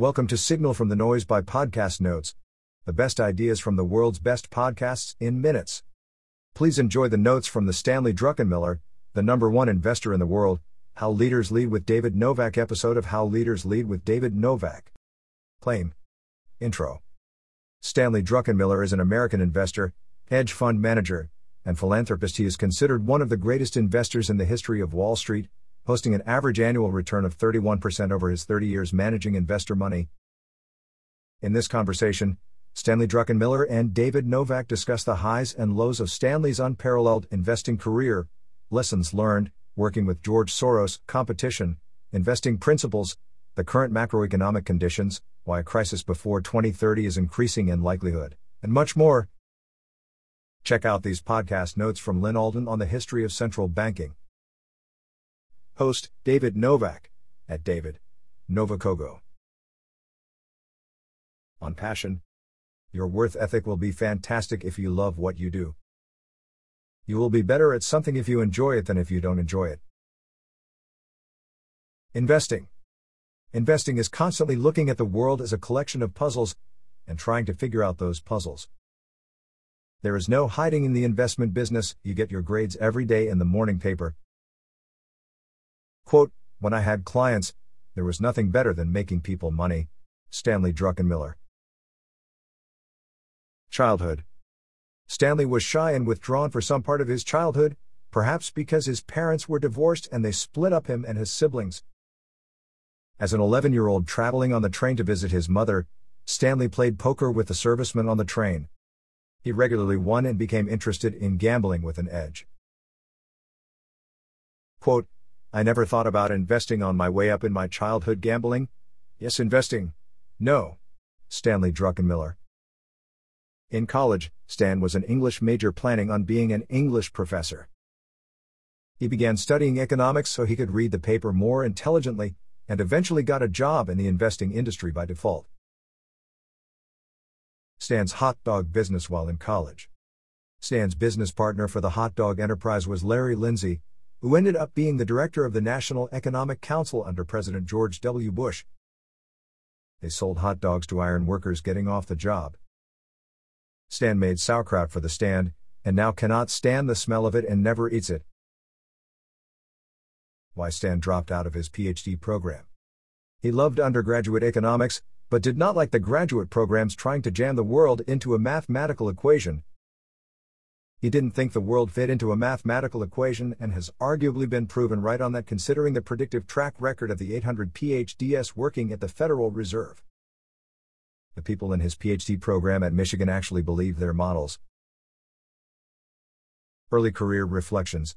Welcome to Signal from the Noise by Podcast Notes, the best ideas from the world's best podcasts in minutes. Please enjoy the notes from the Stanley Druckenmiller, the #1 investor in the world, How Leaders Lead with David Novak episode of How Leaders Lead with David Novak. Claim. Intro. Stanley Druckenmiller is an American investor, hedge fund manager, and philanthropist. He is considered one of the greatest investors in the history of Wall Street, posting an average annual return of 31% over his 30 years managing investor money. In this conversation, Stanley Druckenmiller and David Novak discuss the highs and lows of Stanley's unparalleled investing career, lessons learned, working with George Soros, competition, investing principles, the current macroeconomic conditions, why a crisis before 2030 is increasing in likelihood, and much more. Check out these podcast notes from Lynn Alden on the history of central banking. Host, David Novak, at David Novakogo. On passion. Your worth ethic will be fantastic if you love what you do. You will be better at something if you enjoy it than if you don't enjoy it. Investing. Investing is constantly looking at the world as a collection of puzzles and trying to figure out those puzzles. There is no hiding in the investment business. You get your grades every day in the morning paper. Quote, "When I had clients, there was nothing better than making people money." Stanley Druckenmiller. Childhood. Stanley was shy and withdrawn for some part of his childhood, perhaps because his parents were divorced and they split up him and his siblings. As an 11-year-old traveling on the train to visit his mother, Stanley played poker with the serviceman on the train. He regularly won and became interested in gambling with an edge. Quote, "I never thought about investing on my way up in my childhood gambling. Yes, investing. No." Stanley Druckenmiller. In college, Stan was an English major planning on being an English professor. He began studying economics so he could read the paper more intelligently, and eventually got a job in the investing industry by default. Stan's hot dog business while in college. Stan's business partner for the hot dog enterprise was Larry Lindsey, who ended up being the director of the National Economic Council under President George W. Bush. They sold hot dogs to iron workers getting off the job. Stan made sauerkraut for the stand, and now cannot stand the smell of it and never eats it. Why Stan dropped out of his PhD program. He loved undergraduate economics, but did not like the graduate programs trying to jam the world into a mathematical equation. He didn't think the world fit into a mathematical equation and has arguably been proven right on that, considering the predictive track record of the 800 PhDs working at the Federal Reserve. The people in his PhD program at Michigan actually believed their models. Early career reflections.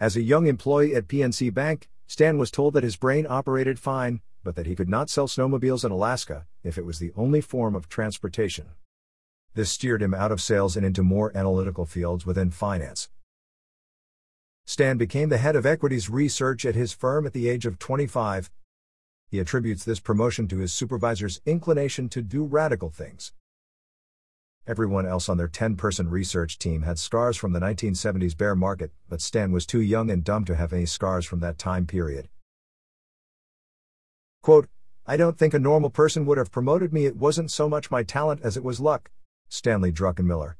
As a young employee at PNC Bank, Stan was told that his brain operated fine, but that he could not sell snowmobiles in Alaska if it was the only form of transportation. This steered him out of sales and into more analytical fields within finance. Stan became the head of equities research at his firm at the age of 25. He attributes this promotion to his supervisor's inclination to do radical things. Everyone else on their 10-person research team had scars from the 1970s bear market, but Stan was too young and dumb to have any scars from that time period. Quote, "I don't think a normal person would have promoted me. It wasn't so much my talent as it was luck." Stanley Druckenmiller.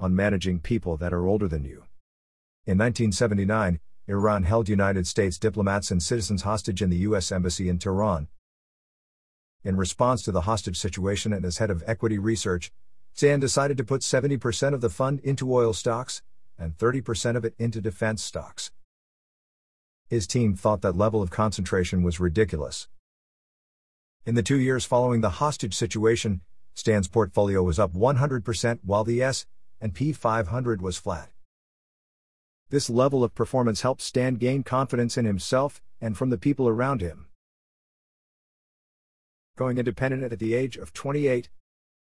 On managing people that are older than you. In 1979, Iran held United States diplomats and citizens hostage in the U.S. Embassy in Tehran. In response to the hostage situation and as head of equity research, Stan decided to put 70% of the fund into oil stocks and 30% of it into defense stocks. His team thought that level of concentration was ridiculous. In the 2 years following the hostage situation, Stan's portfolio was up 100% while the S&P 500 was flat. This level of performance helped Stan gain confidence in himself and from the people around him. Going independent at the age of 28.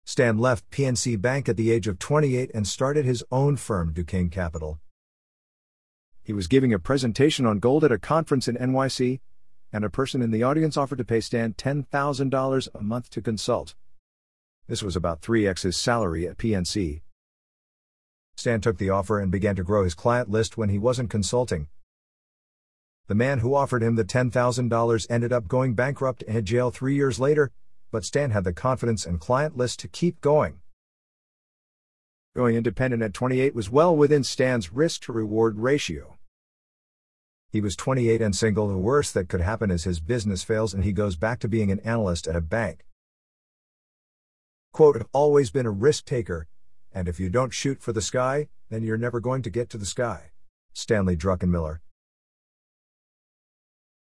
Stan left PNC Bank at the age of 28 and started his own firm, Duquesne Capital. He was giving a presentation on gold at a conference in NYC, and a person in the audience offered to pay Stan $10,000 a month to consult. This was about 3x his salary at PNC. Stan took the offer and began to grow his client list when he wasn't consulting. The man who offered him the $10,000 ended up going bankrupt and in jail 3 years later, but Stan had the confidence and client list to keep going. Going independent at 28 was well within Stan's risk-to-reward ratio. He was 28 and single. The worst that could happen is his business fails and he goes back to being an analyst at a bank. Quote, "I've always been a risk-taker, and if you don't shoot for the sky, then you're never going to get to the sky." Stanley Druckenmiller.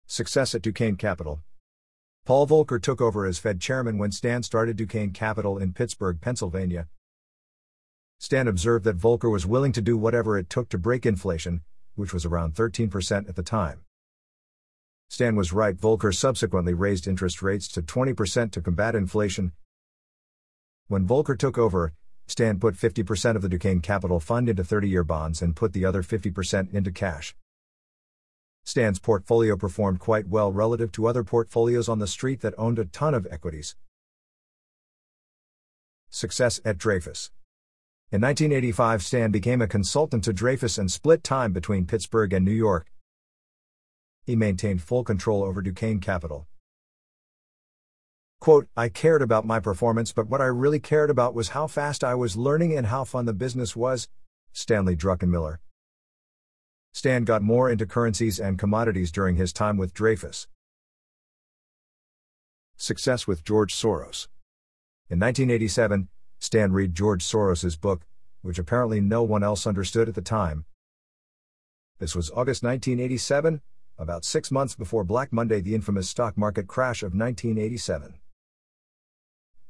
Success at Duquesne Capital. Paul Volcker took over as Fed chairman when Stan started Duquesne Capital in Pittsburgh, Pennsylvania. Stan observed that Volcker was willing to do whatever it took to break inflation, which was around 13% at the time. Stan was right. Volcker subsequently raised interest rates to 20% to combat inflation. When Volcker took over, Stan put 50% of the Duquesne Capital Fund into 30-year bonds and put the other 50% into cash. Stan's portfolio performed quite well relative to other portfolios on the street that owned a ton of equities. Success at Dreyfus. In 1985, Stan became a consultant to Dreyfus and split time between Pittsburgh and New York. He maintained full control over Duquesne Capital. Quote, "I cared about my performance, but what I really cared about was how fast I was learning and how fun the business was." Stanley Druckenmiller. Stan got more into currencies and commodities during his time with Dreyfus. Success with George Soros. In 1987, Stan read George Soros's book, which apparently no one else understood at the time. This was August 1987, about 6 months before Black Monday, the infamous stock market crash of 1987.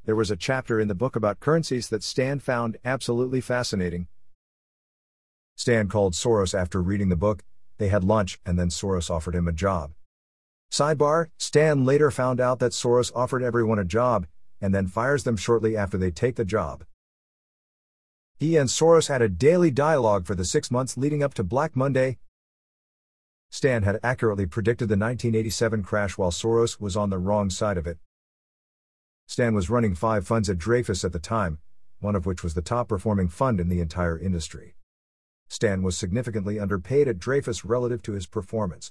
There was a chapter in the book about currencies that Stan found absolutely fascinating. Stan called Soros after reading the book. They had lunch, and then Soros offered him a job. Sidebar, Stan later found out that Soros offered everyone a job, and then fires them shortly after they take the job. He and Soros had a daily dialogue for the 6 months leading up to Black Monday. Stan had accurately predicted the 1987 crash while Soros was on the wrong side of it. Stan was running 5 funds at Dreyfus at the time, one of which was the top-performing fund in the entire industry. Stan was significantly underpaid at Dreyfus relative to his performance.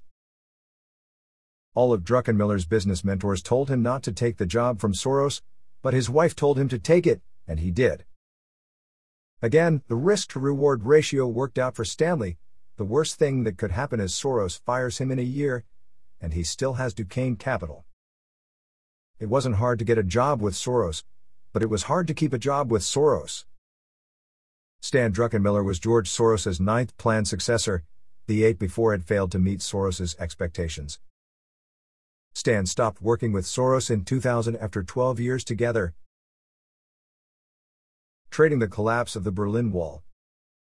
All of Druckenmiller's business mentors told him not to take the job from Soros, but his wife told him to take it, and he did. Again, the risk-to-reward ratio worked out for Stanley. The worst thing that could happen is Soros fires him in a year, and he still has Duquesne Capital. It wasn't hard to get a job with Soros, but it was hard to keep a job with Soros. Stan Druckenmiller was George Soros's 9th planned successor. The 8 before had failed to meet Soros's expectations. Stan stopped working with Soros in 2000 after 12 years together. Trading the collapse of the Berlin Wall.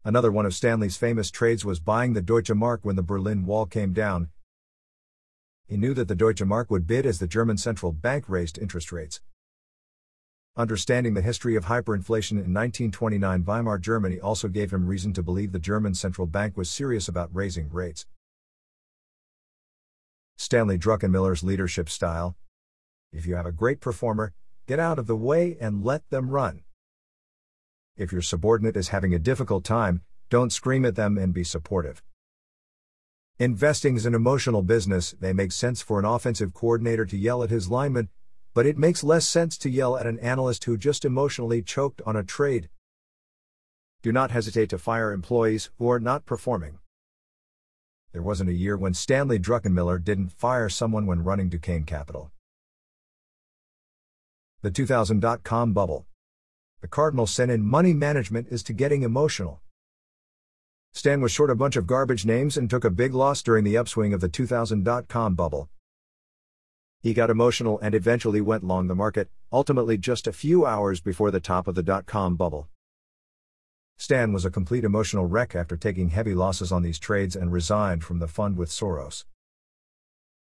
Another one of Stanley's famous trades was buying the Deutsche Mark when the Berlin Wall came down. He knew that the Deutsche Mark would bid as the German central bank raised interest rates. Understanding the history of hyperinflation in 1929, Weimar Germany also gave him reason to believe the German central bank was serious about raising rates. Stanley Druckenmiller's leadership style. If you have a great performer, get out of the way and let them run. If your subordinate is having a difficult time, don't scream at them and be supportive. Investing is an emotional business. They make sense for an offensive coordinator to yell at his lineman, but it makes less sense to yell at an analyst who just emotionally choked on a trade. Do not hesitate to fire employees who are not performing. There wasn't a year when Stanley Druckenmiller didn't fire someone when running Duquesne Capital. The 2000 dot-com bubble. The cardinal sin in money management is to getting emotional. Stan was short a bunch of garbage names and took a big loss during the upswing of the 2000 dot-com bubble. He got emotional and eventually went long the market, ultimately just a few hours before the top of the dot-com bubble. Stan was a complete emotional wreck after taking heavy losses on these trades and resigned from the fund with Soros.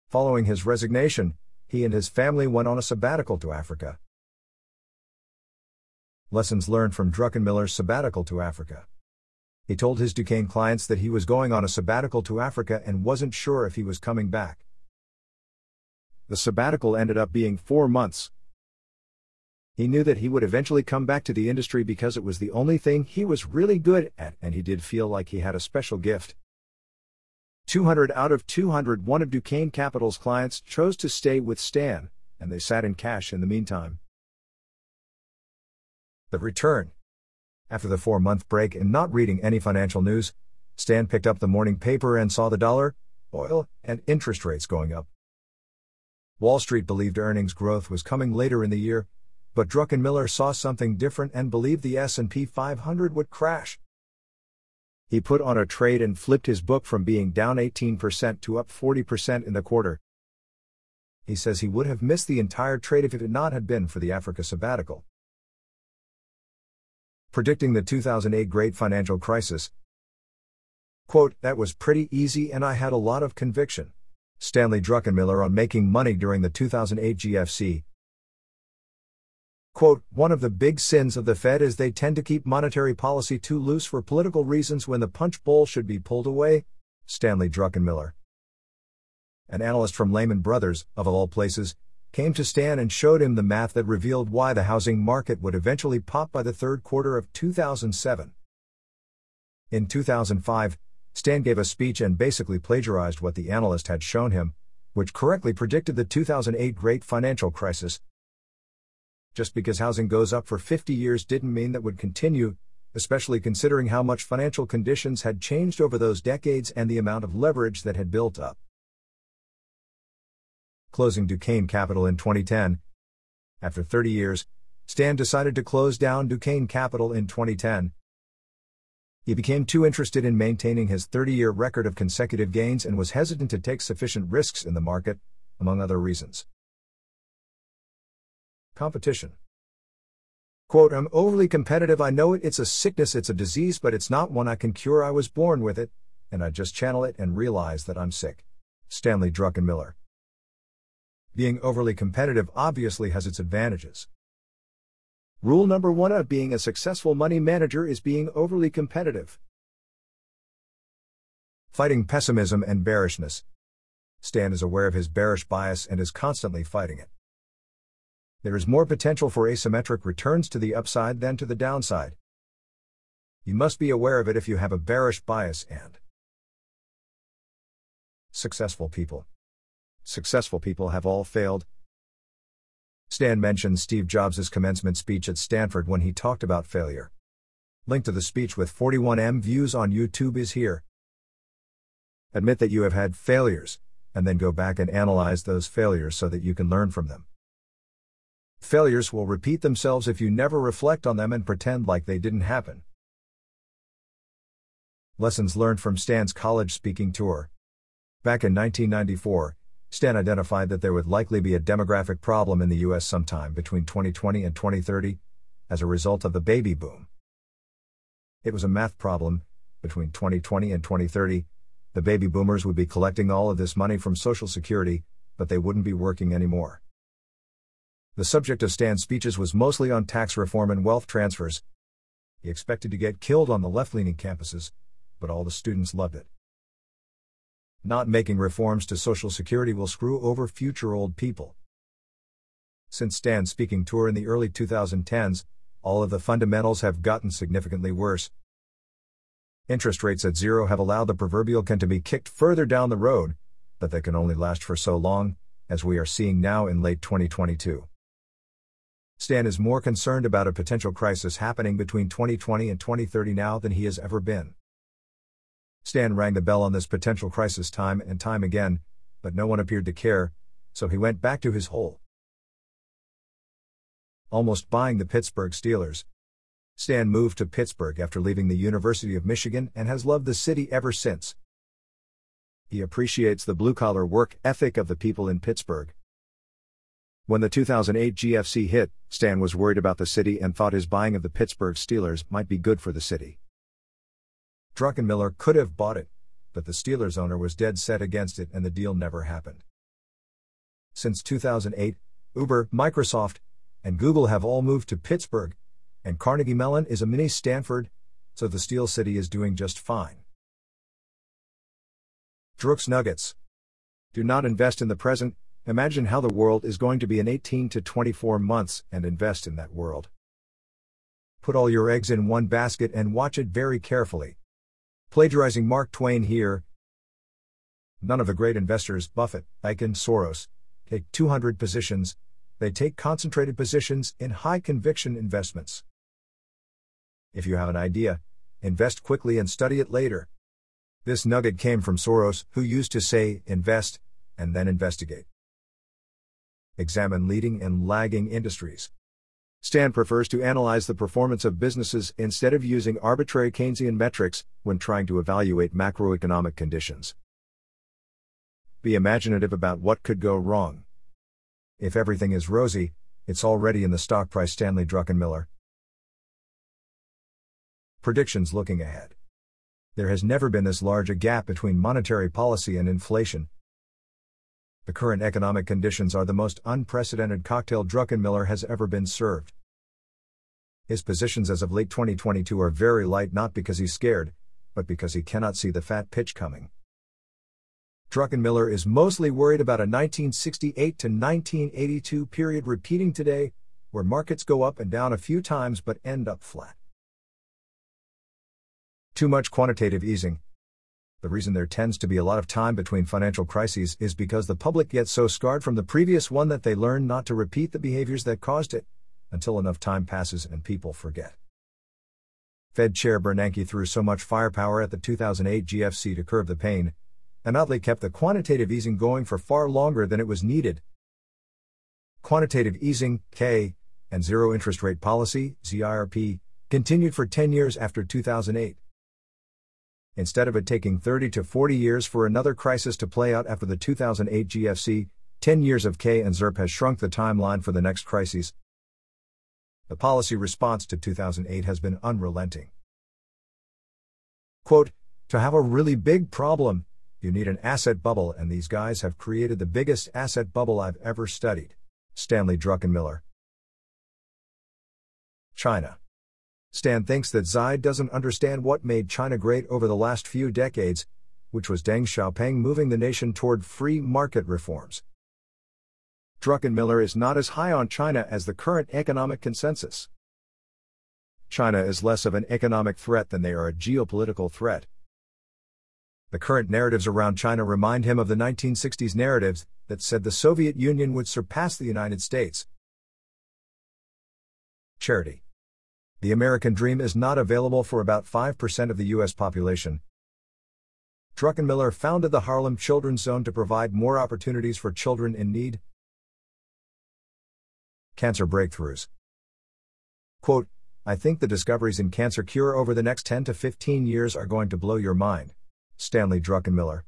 Following his resignation, he and his family went on a sabbatical to Africa. Lessons learned from Druckenmiller's sabbatical to Africa. He told his Duquesne clients that he was going on a sabbatical to Africa and wasn't sure if he was coming back. The sabbatical ended up being 4 months. He knew that he would eventually come back to the industry because it was the only thing he was really good at, and he did feel like he had a special gift. 200 out of 201 of Duquesne Capital's clients chose to stay with Stan, and they sat in cash in the meantime. The return. After the four-month break and not reading any financial news, Stan picked up the morning paper and saw the dollar, oil, and interest rates going up. Wall Street believed earnings growth was coming later in the year, but Druckenmiller saw something different and believed the S&P 500 would crash. He put on a trade and flipped his book from being down 18% to up 40% in the quarter. He says he would have missed the entire trade if it had not been for the Africa sabbatical. Predicting the 2008 Great Financial Crisis. Quote, "That was pretty easy and I had a lot of conviction." Stanley Druckenmiller on making money during the 2008 GFC. Quote, "One of the big sins of the Fed is they tend to keep monetary policy too loose for political reasons when the punch bowl should be pulled away." Stanley Druckenmiller. An analyst from Lehman Brothers, of all places, came to Stan and showed him the math that revealed why the housing market would eventually pop by the third quarter of 2007. In 2005, Stan gave a speech and basically plagiarized what the analyst had shown him, which correctly predicted the 2008 Great Financial Crisis. Just because housing goes up for 50 years didn't mean that would continue, especially considering how much financial conditions had changed over those decades and the amount of leverage that had built up. Closing Duquesne Capital in 2010. After 30 years, Stan decided to close down Duquesne Capital in 2010. He became too interested in maintaining his 30-year record of consecutive gains and was hesitant to take sufficient risks in the market, among other reasons. Competition. Quote, "I'm overly competitive, I know it, it's a sickness, it's a disease, but it's not one I can cure, I was born with it, and I just channel it and realize that I'm sick." Stanley Druckenmiller. Being overly competitive obviously has its advantages. Rule number one of being a successful money manager is being overly competitive. Fighting pessimism and bearishness. Stan is aware of his bearish bias and is constantly fighting it. There is more potential for asymmetric returns to the upside than to the downside. You must be aware of it if you have a bearish bias and successful people. Successful people have all failed. Stan mentioned Steve Jobs' commencement speech at Stanford when he talked about failure. Link to the speech with 41,000 views on YouTube is here. Admit that you have had failures, and then go back and analyze those failures so that you can learn from them. Failures will repeat themselves if you never reflect on them and pretend like they didn't happen. Lessons learned from Stan's college speaking tour. Back in 1994, Stan identified that there would likely be a demographic problem in the U.S. sometime between 2020 and 2030, as a result of the baby boom. It was a math problem. Between 2020 and 2030, the baby boomers would be collecting all of this money from Social Security, but they wouldn't be working anymore. The subject of Stan's speeches was mostly on tax reform and wealth transfers. He expected to get killed on the left-leaning campuses, but all the students loved it. Not making reforms to Social Security will screw over future old people. Since Stan's speaking tour in the early 2010s, all of the fundamentals have gotten significantly worse. Interest rates at zero have allowed the proverbial can to be kicked further down the road, but they can only last for so long, as we are seeing now in late 2022. Stan is more concerned about a potential crisis happening between 2020 and 2030 now than he has ever been. Stan rang the bell on this potential crisis time and time again, but no one appeared to care, so he went back to his hole. Almost buying the Pittsburgh Steelers. Stan moved to Pittsburgh after leaving the University of Michigan and has loved the city ever since. He appreciates the blue-collar work ethic of the people in Pittsburgh. When the 2008 GFC hit, Stan was worried about the city and thought his buying of the Pittsburgh Steelers might be good for the city. Druckenmiller could have bought it, but the Steelers owner was dead set against it and the deal never happened. Since 2008, Uber, Microsoft, and Google have all moved to Pittsburgh, and Carnegie Mellon is a mini Stanford, so the Steel City is doing just fine. Druck's Nuggets. Do not invest in the present, imagine how the world is going to be in 18 to 24 months and invest in that world. Put all your eggs in one basket and watch it very carefully. Plagiarizing Mark Twain here. None of the great investors, Buffett, Icahn, Soros, take 200 positions. They take concentrated positions in high-conviction investments. If you have an idea, invest quickly and study it later. This nugget came from Soros, who used to say, invest, and then investigate. Examine leading and lagging industries. Stan prefers to analyze the performance of businesses instead of using arbitrary Keynesian metrics when trying to evaluate macroeconomic conditions. Be imaginative about what could go wrong. If everything is rosy, it's already in the stock price. Stanley Druckenmiller. Predictions looking ahead. There has never been this large a gap between monetary policy and inflation. The current economic conditions are the most unprecedented cocktail Druckenmiller has ever been served. His positions as of late 2022 are very light, not because he's scared, but because he cannot see the fat pitch coming. Druckenmiller is mostly worried about a 1968 to 1982 period repeating today, where markets go up and down a few times but end up flat. Too much quantitative easing. The reason there tends to be a lot of time between financial crises is because the public gets so scarred from the previous one that they learn not to repeat the behaviors that caused it, until enough time passes and people forget. Fed Chair Bernanke threw so much firepower at the 2008 GFC to curb the pain, and oddly kept the quantitative easing going for far longer than it was needed. Quantitative easing, K, and zero interest rate policy, ZIRP, continued for 10 years after 2008. Instead of it taking 30 to 40 years for another crisis to play out after the 2008 GFC, 10 years of K and ZIRP has shrunk the timeline for the next crises. The policy response to 2008 has been unrelenting. Quote, to have a really big problem, you need an asset bubble, and these guys have created the biggest asset bubble I've ever studied. Stanley Druckenmiller. China. Stan thinks that Xi doesn't understand what made China great over the last few decades, which was Deng Xiaoping moving the nation toward free market reforms. Druckenmiller is not as high on China as the current economic consensus. China is less of an economic threat than they are a geopolitical threat. The current narratives around China remind him of the 1960s narratives that said the Soviet Union would surpass the United States. Charity. The American dream is not available for about 5% of the U.S. population. Druckenmiller founded the Harlem Children's Zone to provide more opportunities for children in need. Cancer breakthroughs. Quote, I think the discoveries in cancer cure over the next 10 to 15 years are going to blow your mind. Stanley Druckenmiller.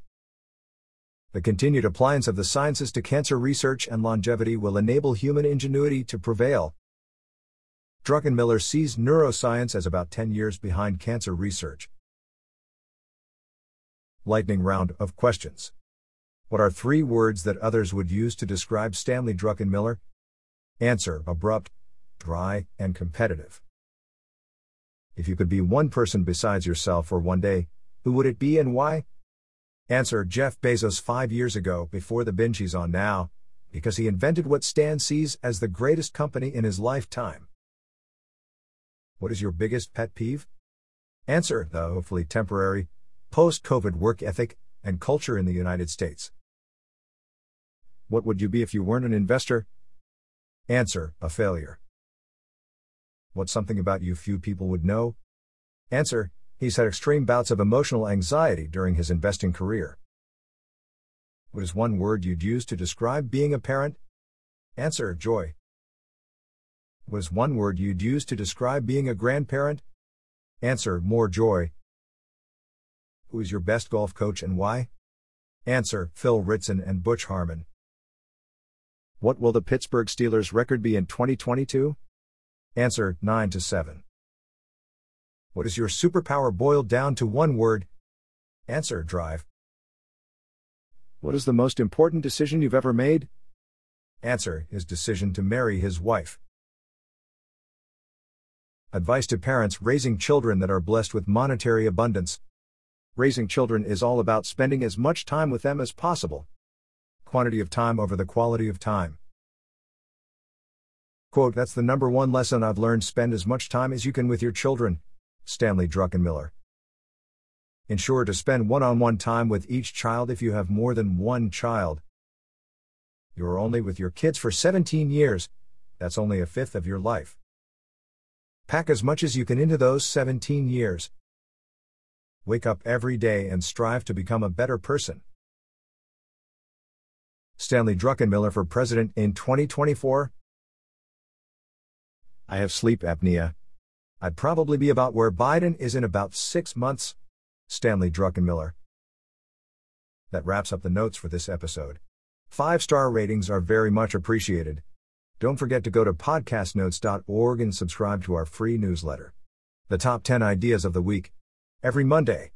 The continued appliance of the sciences to cancer research and longevity will enable human ingenuity to prevail. Druckenmiller sees neuroscience as about 10 years behind cancer research. Lightning round of questions. What are three words that others would use to describe Stanley Druckenmiller? Answer: abrupt, dry, and competitive. If you could be one person besides yourself for one day, who would it be and why? Answer: Jeff Bezos 5 years ago, before the binge he's on now, because he invented what Stan sees as the greatest company in his lifetime. What is your biggest pet peeve? Answer: the hopefully temporary, post-COVID work ethic and culture in the United States. What would you be if you weren't an investor? Answer: a failure. What's something about you few people would know? Answer: he's had extreme bouts of emotional anxiety during his investing career. What is one word you'd use to describe being a parent? Answer: joy. What is one word you'd use to describe being a grandparent? Answer: more joy. Who is your best golf coach and why? Answer: Phil Ritson and Butch Harmon. What will the Pittsburgh Steelers' record be in 2022? Answer: 9-7. What is your superpower boiled down to one word? Answer: drive. What is the most important decision you've ever made? Answer: his decision to marry his wife. Advice to parents raising children that are blessed with monetary abundance. Raising children is all about spending as much time with them as possible. Quantity of time over the quality of time. Quote, that's the number one lesson I've learned: spend as much time as you can with your children. Stanley Druckenmiller. Ensure to spend one-on-one time with each child if you have more than one child. You are only with your kids for 17 years. That's only a fifth of your life. Pack as much as you can into those 17 years. Wake up every day and strive to become a better person. Stanley Druckenmiller for President in 2024. I have sleep apnea. I'd probably be about where Biden is in about 6 months. Stanley Druckenmiller. That wraps up the notes for this episode. 5-star ratings are very much appreciated. Don't forget to go to podcastnotes.org and subscribe to our free newsletter. The top 10 ideas of the week. Every Monday.